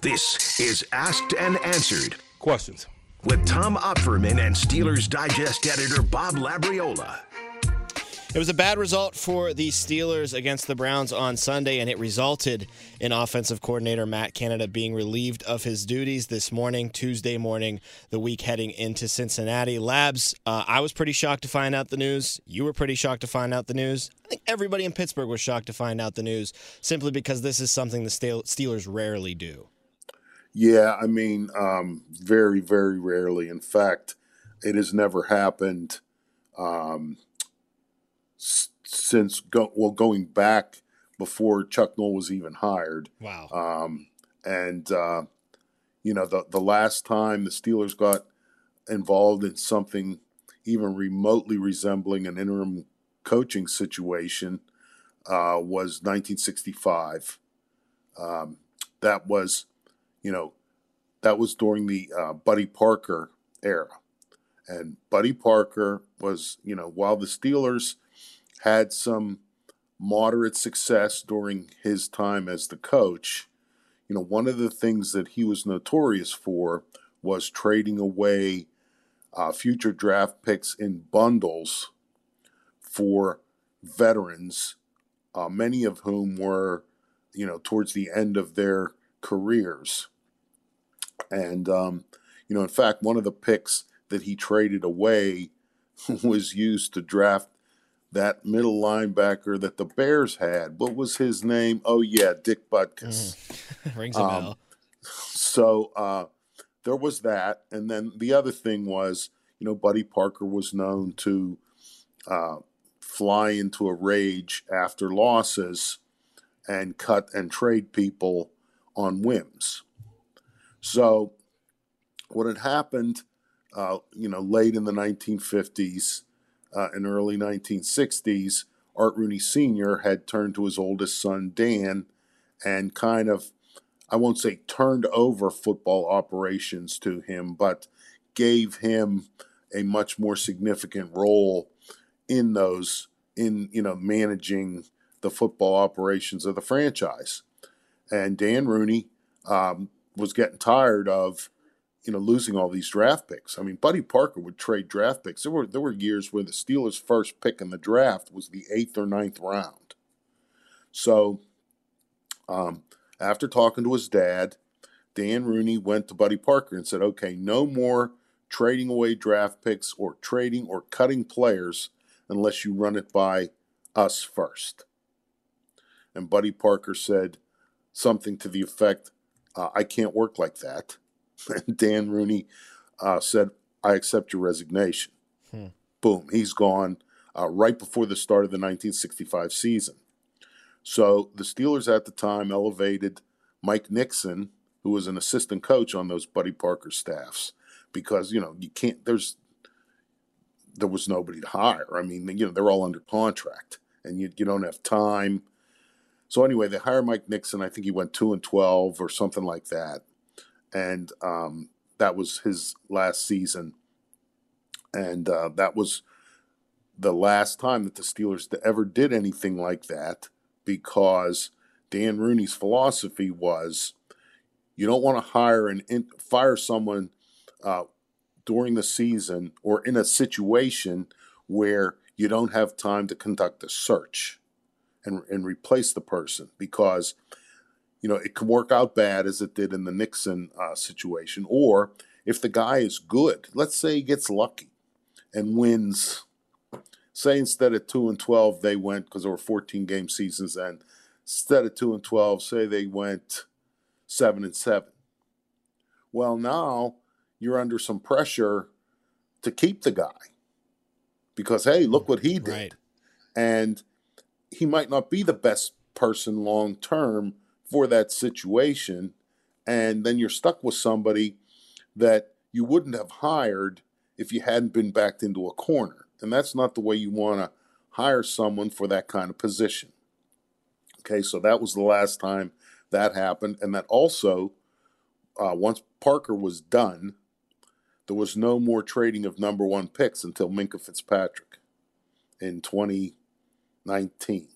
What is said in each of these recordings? This is Asked and Answered. Questions. With Tom Opferman and Steelers Digest editor Bob Labriola. It was a bad result for the Steelers against the Browns on Sunday, and it resulted in offensive coordinator Matt Canada being relieved of his duties this morning, Tuesday morning, the week heading into Cincinnati. Labs, I was pretty shocked to find out the news. You were pretty shocked to find out the news. I think everybody in Pittsburgh was shocked to find out the news, simply because this is something the Steelers rarely do. Yeah, I mean, very, very rarely. In fact, it has never happened since going back before Chuck Noll was even hired. Wow. The last time the Steelers got involved in something even remotely resembling an interim coaching situation was 1965. That was during the Buddy Parker era. And Buddy Parker was, while the Steelers had some moderate success during his time as the coach, one of the things that he was notorious for was trading away future draft picks in bundles for veterans, many of whom were, towards the end of their careers. And, in fact, one of the picks that he traded away was used to draft that middle linebacker that the Bears had. What was his name? Oh, yeah, Dick Butkus. Rings a bell. So there was that. And then the other thing was, Buddy Parker was known to fly into a rage after losses and cut and trade people on whims. So what had happened, late in the 1950s, in early 1960s, Art Rooney Sr. had turned to his oldest son, Dan, and kind of, I won't say turned over football operations to him, but gave him a much more significant role in those, managing the football operations of the franchise. And Dan Rooney was getting tired of losing all these draft picks. I mean, Buddy Parker would trade draft picks. There were years where the Steelers' first pick in the draft was the 8th or 9th round. So after talking to his dad, Dan Rooney went to Buddy Parker and said, okay, no more trading away draft picks or trading or cutting players unless you run it by us first. And Buddy Parker said something to the effect, I can't work like that. And Dan Rooney said, I accept your resignation. Boom. He's gone right before the start of the 1965 season. So the Steelers at the time elevated Mike Nixon, who was an assistant coach on those Buddy Parker staffs, because, you can't, there was nobody to hire. I mean, they're all under contract and you don't have time. So anyway, they hire Mike Nixon. I think he went 2-12 or something like that. And that was his last season. And that was the last time that the Steelers ever did anything like that, because Dan Rooney's philosophy was you don't want to hire and fire someone during the season or in a situation where you don't have time to conduct a search and replace the person, because it can work out bad, as it did in the Nixon situation. Or if the guy is good, let's say he gets lucky and wins. Say instead of 2-12, they went, because there were 14-game seasons then, instead of 2-12, say they went 7-7. Well, now you're under some pressure to keep the guy because, hey, look what he did. Right. And he might not be the best person long-term for that situation, and then you're stuck with somebody that you wouldn't have hired if you hadn't been backed into a corner. And that's not the way you want to hire someone for that kind of position. Okay, so that was the last time that happened. And that also, once Parker was done, there was no more trading of number one picks until Minka Fitzpatrick in 2019.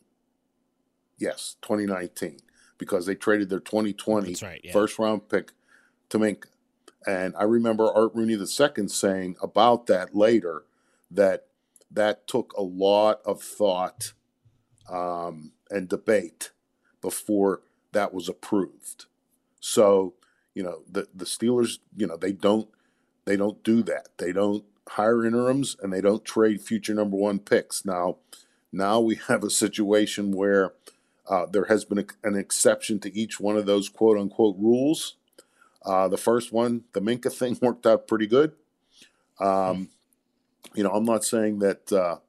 Yes, 2019, because they traded their 2020 first-round pick to Minka. And I remember Art Rooney II saying about that later that that took a lot of thought and debate before that was approved. So, you know, the Steelers, you know, they don't do that. They don't hire interims and they don't trade future number one picks. Now we have a situation where there has been an exception to each one of those quote-unquote rules. The first one, the Minka thing, worked out pretty good. You know, I'm not saying that,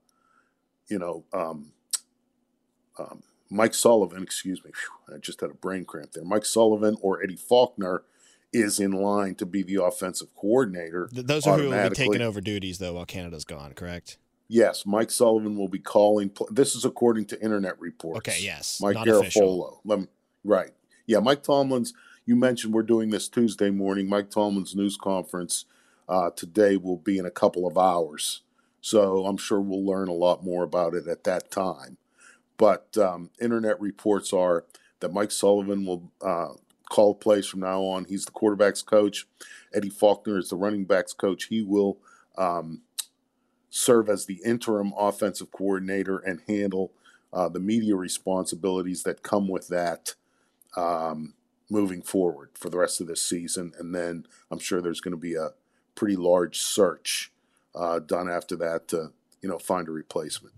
Mike Sullivan, excuse me, I just had a brain cramp there. Mike Sullivan or Eddie Faulkner is in line to be the offensive coordinator. Those are who will be taking over duties, though, while Canada's gone, correct? Yes, Mike Sullivan will be calling. This is according to internet reports. Okay, yes. Mike Garofolo. Right. Yeah, Mike Tomlin's. You mentioned we're doing this Tuesday morning. Mike Tomlin's news conference today will be in a couple of hours. So I'm sure we'll learn a lot more about it at that time. But internet reports are that Mike Sullivan will call plays from now on. He's the quarterback's coach. Eddie Faulkner is the running back's coach. He will serve as the interim offensive coordinator and handle the media responsibilities that come with that moving forward for the rest of this season. And then I'm sure there's going to be a pretty large search done after that to, you know, find a replacement.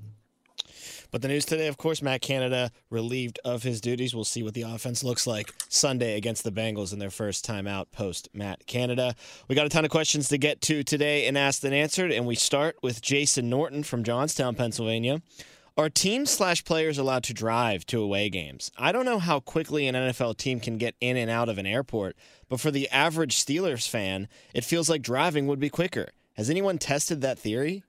But the news today, of course, Matt Canada relieved of his duties. We'll see what the offense looks like Sunday against the Bengals in their first time out post Matt Canada. We got a ton of questions to get to today and asked and answered, and we start with Jason Norton from Johnstown, Pennsylvania. Are teams/players allowed to drive to away games? I don't know how quickly an NFL team can get in and out of an airport, but for the average Steelers fan, it feels like driving would be quicker. Has anyone tested that theory?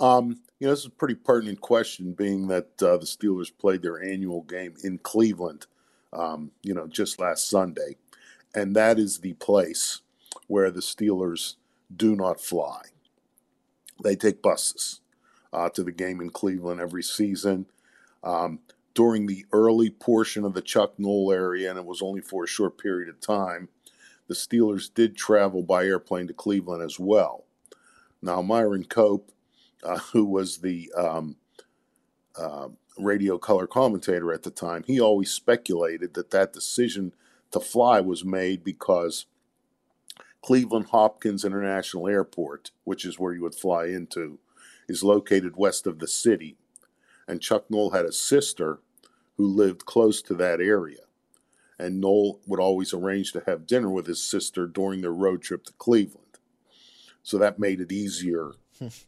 You know, this is a pretty pertinent question, being that the Steelers played their annual game in Cleveland, you know, just last Sunday. And that is the place where the Steelers do not fly. They take buses to the game in Cleveland every season. During the early portion of the Chuck Noll area, and it was only for a short period of time, the Steelers did travel by airplane to Cleveland as well. Now, Myron Cope, who was the radio color commentator at the time, he always speculated that that decision to fly was made because Cleveland Hopkins International Airport, which is where you would fly into, is located west of the city. And Chuck Noll had a sister who lived close to that area. And Noll would always arrange to have dinner with his sister during their road trip to Cleveland. So that made it easier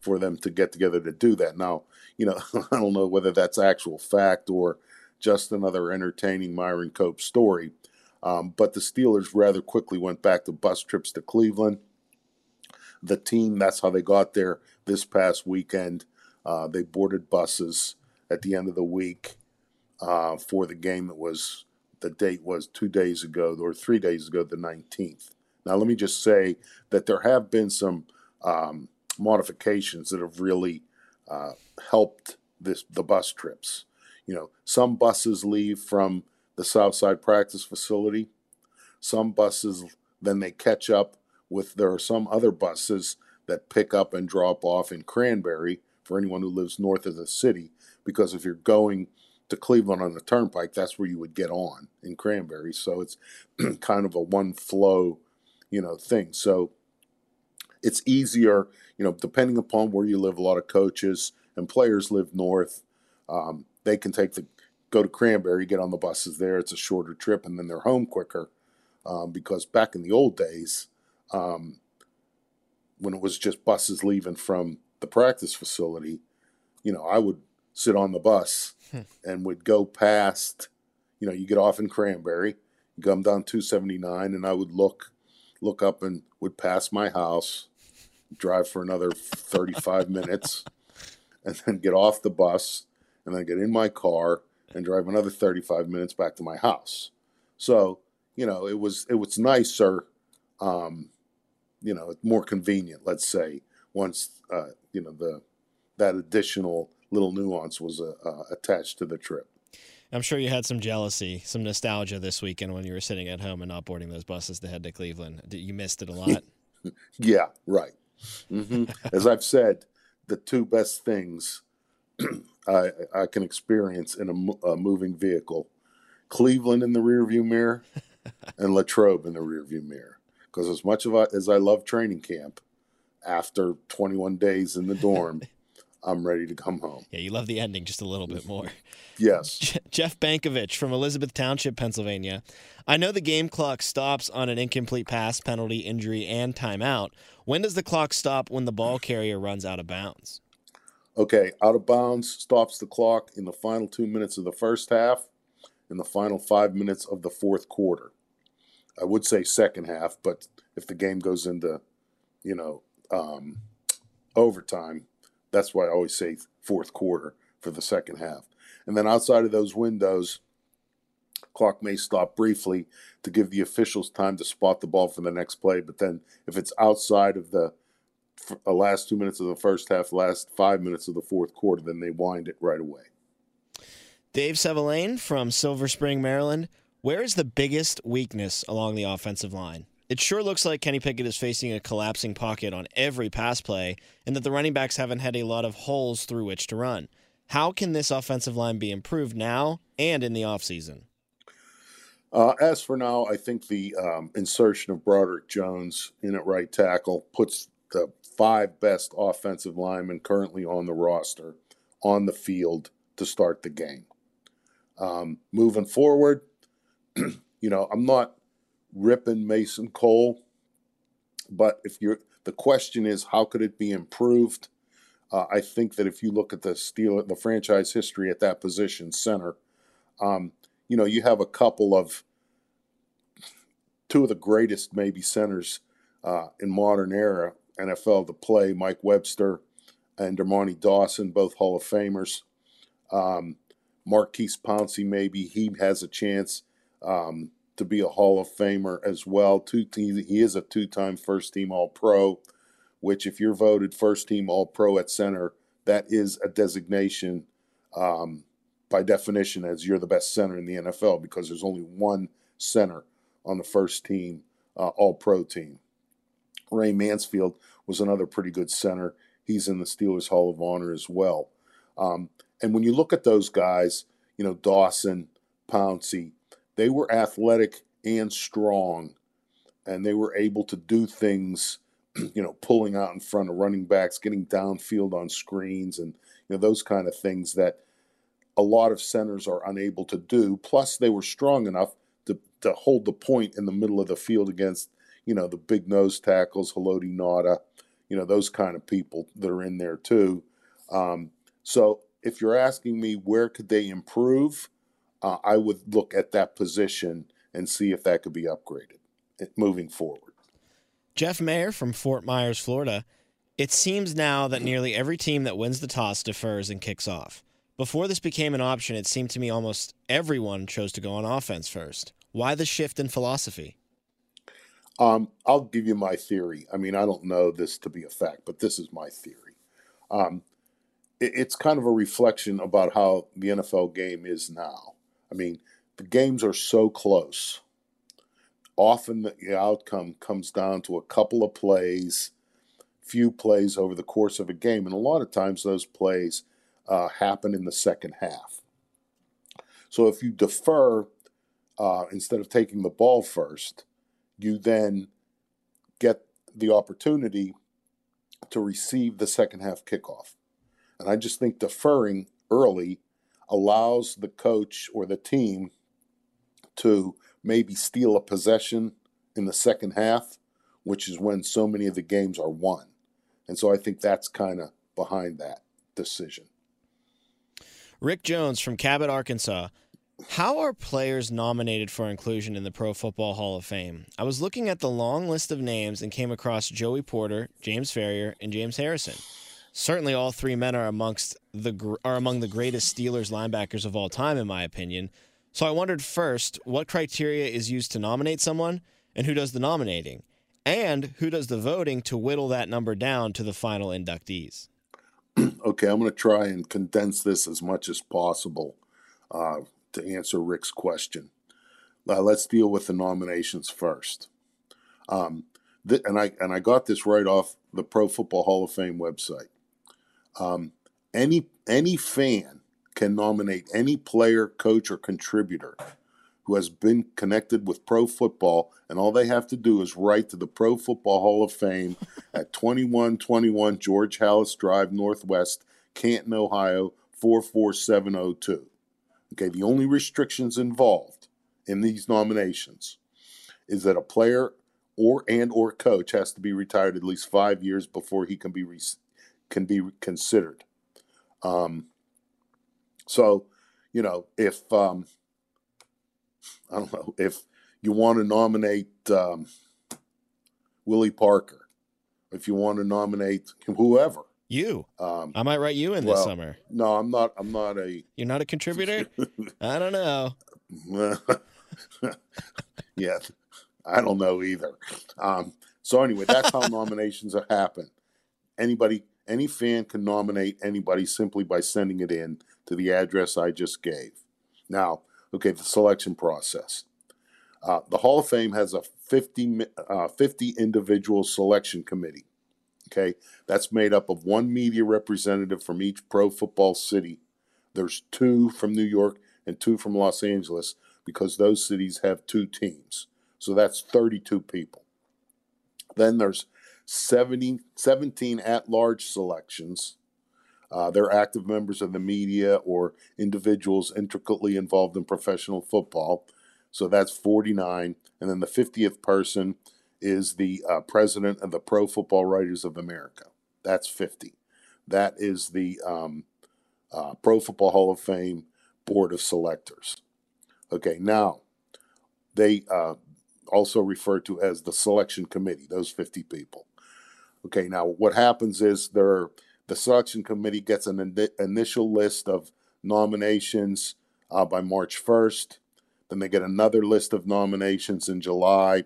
for them to get together to do that. Now, you know, I don't know whether that's actual fact or just another entertaining Myron Cope story. But the Steelers rather quickly went back to bus trips to Cleveland. The team, that's how they got there this past weekend. They boarded buses at the end of the week for the game that was, the date was 2 days ago or 3 days ago, the 19th. Now, let me just say that there have been some modifications that have really helped the bus trips. You know, some buses leave from the Southside practice facility. Some buses, then they catch up with, there are some other buses that pick up and drop off in Cranberry for anyone who lives north of the city, because if you're going to Cleveland on the turnpike, that's where you would get on, in Cranberry. So it's kind of a one flow, you know, thing. So it's easier, you know, depending upon where you live. A lot of coaches and players live north. They can go to Cranberry, get on the buses there. It's a shorter trip, and then they're home quicker. Because back in the old days, when it was just buses leaving from the practice facility, you know, I would sit on the bus and would go past, you know, you get off in Cranberry, come down 279, and I would look up and would pass my house, drive for another 35 minutes, and then get off the bus, and then get in my car and drive another 35 minutes back to my house. So, you know, it was nicer, you know, more convenient, let's say, once, you know, that additional little nuance was attached to the trip. I'm sure you had some jealousy, some nostalgia this weekend when you were sitting at home and not boarding those buses to head to Cleveland. You missed it a lot. Yeah, right. Mm-hmm. As I've said, the two best things I can experience in a moving vehicle, Cleveland in the rearview mirror and Latrobe in the rearview mirror. Because as much as I love training camp, after 21 days in the dorm, I'm ready to come home. Yeah, you love the ending just a little bit more. Yes. Jeff Bankovich from Elizabeth Township, Pennsylvania. I know the game clock stops on an incomplete pass, penalty, injury, and timeout. When does the clock stop when the ball carrier runs out of bounds? Okay, out of bounds stops the clock in the final 2 minutes of the first half and the final 5 minutes of the fourth quarter. I would say second half, but if the game goes into, you know, overtime, that's why I always say fourth quarter for the second half. And then outside of those windows, clock may stop briefly to give the officials time to spot the ball for the next play. But then if it's outside of the last 2 minutes of the first half, last 5 minutes of the fourth quarter, then they wind it right away. Dave Sevelain from Silver Spring, Maryland. Where is the biggest weakness along the offensive line? It sure looks like Kenny Pickett is facing a collapsing pocket on every pass play and that the running backs haven't had a lot of holes through which to run. How can this offensive line be improved now and in the offseason? As for now, I think the insertion of Broderick Jones in at right tackle puts the five best offensive linemen currently on the roster on the field to start the game. Moving forward, you know, I'm not ripping Mason Cole, but the question is, how could it be improved? I think that if you look at the franchise history at that position, center, you know, you have a couple of two of the greatest maybe centers in modern era NFL to play, Mike Webster and Dermonti Dawson, both Hall of Famers. Marquise Pouncey, maybe he has a chance to be a Hall of Famer as well. He is a two-time first-team All-Pro, which if you're voted first-team All-Pro at center, that is a designation by definition as you're the best center in the NFL because there's only one center on the first-team All-Pro team. Ray Mansfield was another pretty good center. He's in the Steelers Hall of Honor as well. And when you look at those guys, you know, Dawson, Pouncey, they were athletic and strong, and they were able to do things, you know, pulling out in front of running backs, getting downfield on screens, and, you know, those kind of things that a lot of centers are unable to do. Plus, they were strong enough to hold the point in the middle of the field against, you know, the big nose tackles, Haloti Ngata, you know, those kind of people that are in there too. So if you're asking me where could they improve, I would look at that position and see if that could be upgraded moving forward. Jeff Mayer from Fort Myers, Florida. It seems now that nearly every team that wins the toss defers and kicks off. Before this became an option, it seemed to me almost everyone chose to go on offense first. Why the shift in philosophy? I'll give you my theory. I mean, I don't know this to be a fact, but this is my theory. It's kind of a reflection about how the NFL game is now. I mean, the games are so close. Often the outcome comes down to a couple of plays, few plays over the course of a game, and a lot of times those plays happen in the second half. So if you defer, instead of taking the ball first, you then get the opportunity to receive the second half kickoff. And I just think deferring early allows the coach or the team to maybe steal a possession in the second half, which is when so many of the games are won. And so I think that's kind of behind that decision. Rick Jones from Cabot, Arkansas. How are players nominated for inclusion in the Pro Football Hall of Fame? I was looking at the long list of names and came across Joey Porter, James Ferrier, and James Harrison. Certainly all three men are among the greatest Steelers linebackers of all time, in my opinion. So I wondered first, what criteria is used to nominate someone, and who does the nominating? And who does the voting to whittle that number down to the final inductees? Okay, I'm going to try and condense this as much as possible to answer Rick's question. Let's deal with the nominations first. And I got this right off the Pro Football Hall of Fame website. Any fan can nominate any player, coach, or contributor who has been connected with pro football, and all they have to do is write to the Pro Football Hall of Fame at 2121 George Hallis Drive Northwest, Canton, Ohio, 44702. Okay, the only restrictions involved in these nominations is that a player or coach has to be retired at least 5 years before he can be considered. So, you know, if I don't know, if you want to nominate Willie Parker, if you want to nominate whoever, I might write you in this summer. No, I'm not a. You're not a contributor? I don't know. Yeah, I don't know either. So anyway, that's how nominations happen. Any fan can nominate anybody simply by sending it in to the address I just gave. Now, okay, the selection process. The Hall of Fame has a 50 individual selection committee. Okay, that's made up of one media representative from each pro football city. There's two from New York and two from Los Angeles because those cities have two teams. So that's 32 people. Then there's 17 at-large selections. They're active members of the media or individuals intricately involved in professional football. So that's 49. And then the 50th person is the president of the Pro Football Writers of America. That's 50. That is the Pro Football Hall of Fame Board of Selectors. Okay, now they also referred to as the selection committee, those 50 people. Okay, now what happens is the selection committee gets an initial list of nominations by March 1st. Then they get another list of nominations in July,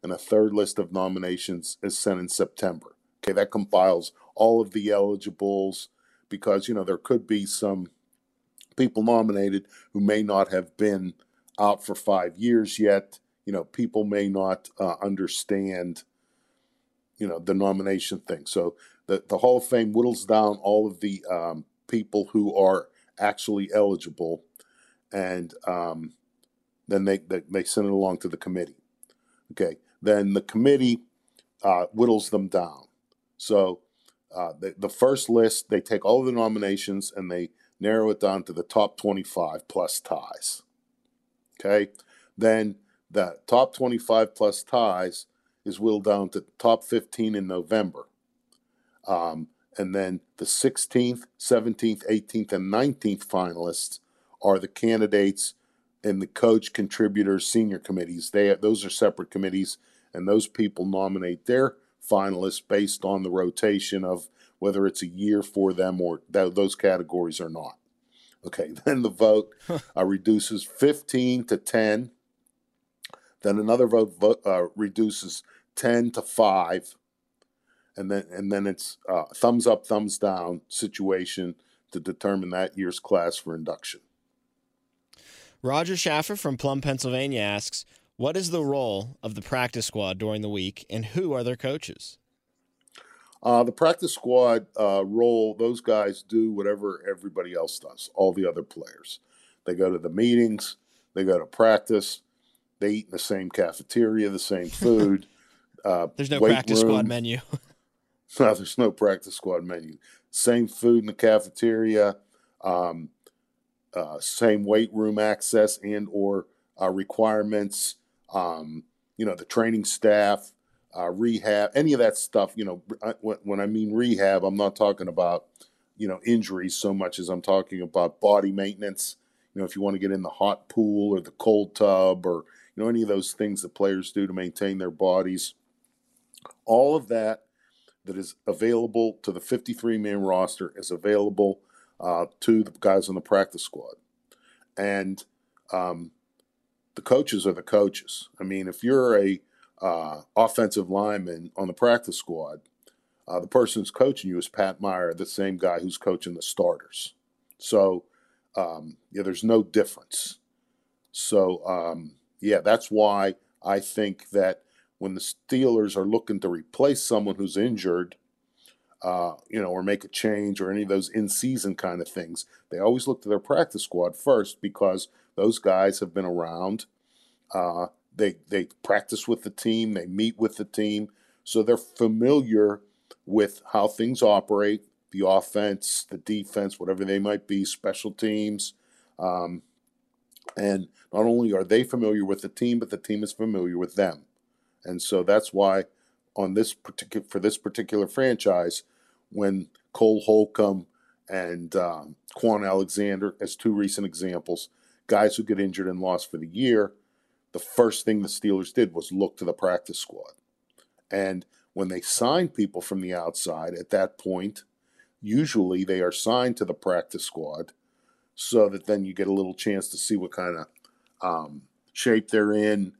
and a third list of nominations is sent in September. Okay, that compiles all of the eligibles because, you know, there could be some people nominated who may not have been out for 5 years yet. You know, people may not understand, you know, the nomination thing. So the Hall of Fame whittles down all of the people who are actually eligible, and then they send it along to the committee. Okay, then the committee whittles them down. So the first list, they take all of the nominations and they narrow it down to the top 25 plus ties. Okay, then the top 25 plus ties is whittled down to top 15 in November. And then the 16th, 17th, 18th, and 19th finalists are the candidates and the coach, contributors, senior committees. Those are separate committees, and those people nominate their finalists based on the rotation of whether it's a year for them or those categories or not. Okay, then the vote reduces 15 to 10. Then another vote reduces 10 to 5. And then it's thumbs up, thumbs down situation to determine that year's class for induction. Roger Schaffer from Plum, Pennsylvania asks, what is the role of the practice squad during the week, and who are their coaches? The practice squad role, those guys do whatever everybody else does, all the other players. They go to the meetings. They go to practice. They eat in the same cafeteria, the same food. There's no practice squad menu. No, there's no practice squad menu. Same food in the cafeteria, same weight room access and or requirements, you know, the training staff, rehab, any of that stuff. You know, when I mean rehab, I'm not talking about, you know, injuries so much as I'm talking about body maintenance, you know, if you want to get in the hot pool or the cold tub or, you know, any of those things that players do to maintain their bodies, all of that that is available to the 53-man roster is available to the guys on the practice squad. And the coaches are the coaches. I mean, if you're a offensive lineman on the practice squad, the person who's coaching you is Pat Meyer, the same guy who's coaching the starters. So, yeah, there's no difference. So, yeah, that's why I think that when the Steelers are looking to replace someone who's injured, you know, or make a change or any of those in-season kind of things, they always look to their practice squad first because those guys have been around. They practice with the team. They meet with the team. So they're familiar with how things operate, the offense, the defense, whatever they might be, special teams. And not only are they familiar with the team, but the team is familiar with them. And so that's why on this particular, for this particular franchise, when Cole Holcomb and Quan Alexander, as two recent examples, guys who get injured and lost for the year, the first thing the Steelers did was look to the practice squad. And when they sign people from the outside at that point, usually they are signed to the practice squad so that then you get a little chance to see what kind of shape they're in.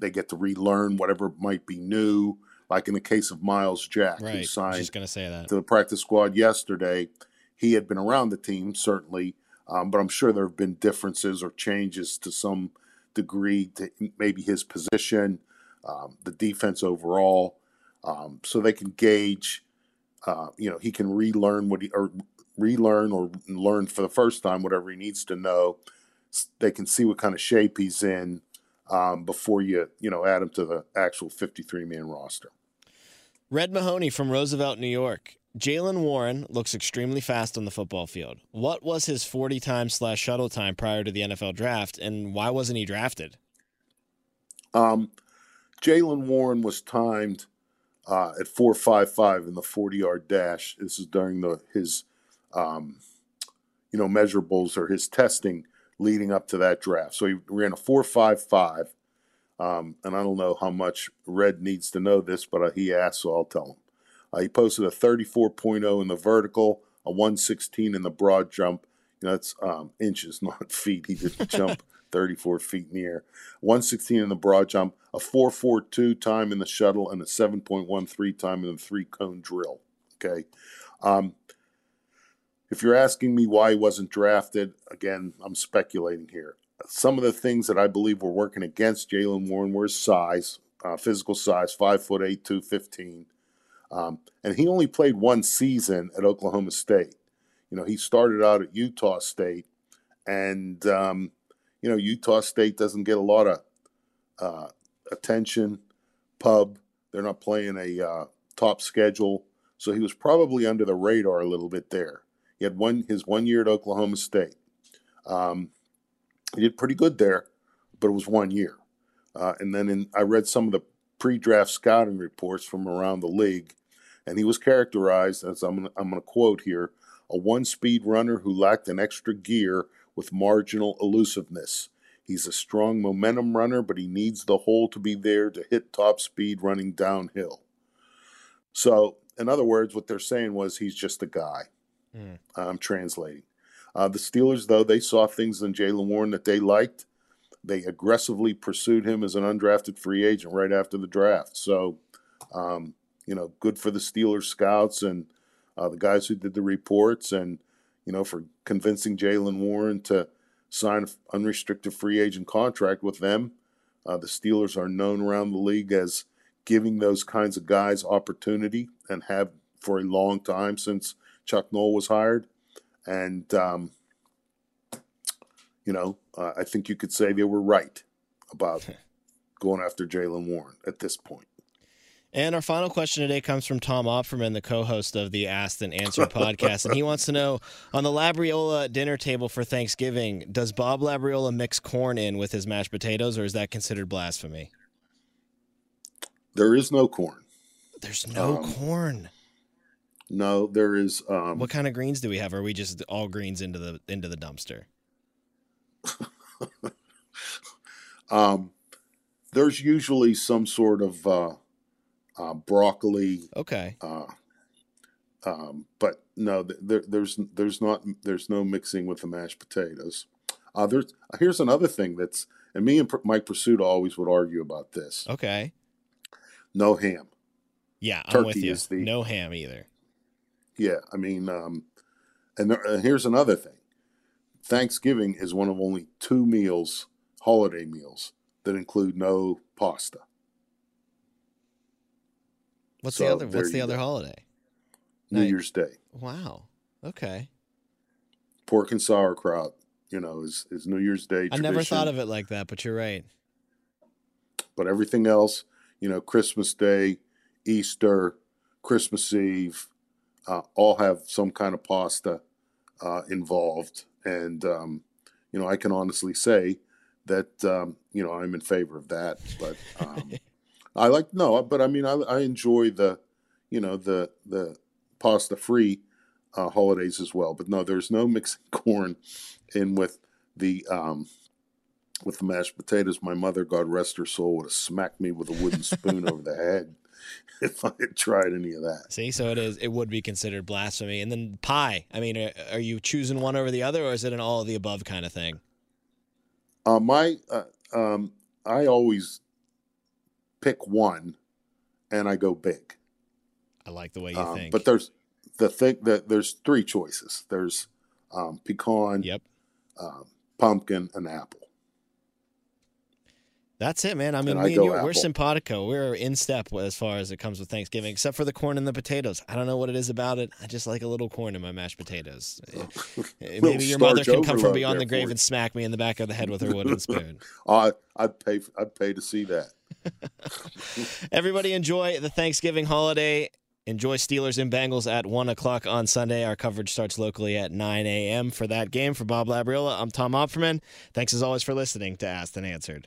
They get to relearn whatever might be new, like in the case of Miles Jack, right, who signed to the practice squad yesterday. He had been around the team, certainly, but I'm sure there have been differences or changes to some degree to maybe his position, the defense overall, so they can gauge, you know, he can relearn what he, or relearn or learn for the first time whatever he needs to know. They can see what kind of shape he's in before you know, add him to the actual 53-man roster. Red Mahoney from Roosevelt, New York. Jalen Warren looks extremely fast on the football field. What was his 40 time / shuttle time prior to the NFL draft, and why wasn't he drafted? Jalen Warren was timed at 4.55 in the 40-yard dash. This is during his you know, measurables or his testing leading up to that draft. So he ran a 4.55, and I don't know how much Red needs to know this, but he asked, so I'll tell him. He posted a 34.0 in the vertical, a 116 in the broad jump. You know, that's inches, not feet. He didn't jump 34 feet in the air. 116 in the broad jump, a 4.42 time in the shuttle, and a 7.13 time in the three-cone drill. Okay. If you're asking me why he wasn't drafted, again, I'm speculating here. Some of the things that I believe were working against Jalen Warren were his size, physical size, 5'8", 215. And he only played one season at Oklahoma State. You know, he started out at Utah State, and, you know, Utah State doesn't get a lot of attention, pub. They're not playing a top schedule. So he was probably under the radar a little bit there. He had his 1 year at Oklahoma State. He did pretty good there, but it was 1 year. And then I read some of the pre-draft scouting reports from around the league, and he was characterized as, I'm going to quote here, a one-speed runner who lacked an extra gear with marginal elusiveness. He's a strong momentum runner, but he needs the hole to be there to hit top speed running downhill. So, in other words, what they're saying was he's just a guy. I'm translating. The Steelers, though, they saw things in Jalen Warren that they liked. They aggressively pursued him as an undrafted free agent right after the draft. So, you know, good for the Steelers scouts and the guys who did the reports and, you know, for convincing Jalen Warren to sign an unrestricted free agent contract with them. The Steelers are known around the league as giving those kinds of guys opportunity and have for a long time since Chuck Noll was hired. And, you know, I think you could say they were right about going after Jalen Warren at this point. And our final question today comes from Tom Opferman, the co-host of the Ask and Answer podcast. And he wants to know, on the Labriola dinner table for Thanksgiving, does Bob Labriola mix corn in with his mashed potatoes, or is that considered blasphemy? There is no corn. There's no corn. No, there is. What kind of greens do we have? Or are we just all greens into the dumpster? There's usually some sort of broccoli. Okay. But no, there's no mixing with the mashed potatoes. Here's another thing that's, and me and Mike Pursuta always would argue about this. Okay. No ham. Yeah, I'm with you. No ham either. Yeah, I mean, and here's another thing. Thanksgiving is one of only two meals, holiday meals, that include no pasta. What's the other holiday? New Year's Day. Wow. Okay. Pork and sauerkraut, is New Year's Day tradition. I never thought of it like that, but you're right. But everything else, Christmas Day, Easter, Christmas Eve, all have some kind of pasta involved. And, I can honestly say that, I'm in favor of that. But I enjoy the, the pasta-free holidays as well. But no, there's no mixing corn in with the mashed potatoes. My mother, God rest her soul, would have smacked me with a wooden spoon over the head if I had tried any of that. See, so it would be considered blasphemy. And then pie. I mean, are you choosing one over the other, or is it an all of the above kind of thing? I always pick one, and I go big. I like the way you think. But there's three choices. There's pecan, yep, pumpkin, and apple. That's it, man. I mean, we're simpatico. We're in step as far as it comes with Thanksgiving, except for the corn and the potatoes. I don't know what it is about it. I just like a little corn in my mashed potatoes. Maybe your mother can come from beyond the grave and smack me in the back of the head with her wooden spoon. I'd pay to see that. Everybody enjoy the Thanksgiving holiday. Enjoy Steelers and Bengals at 1 o'clock on Sunday. Our coverage starts locally at 9 a.m. for that game. For Bob Labriola, I'm Tom Opferman. Thanks, as always, for listening to Asked and Answered.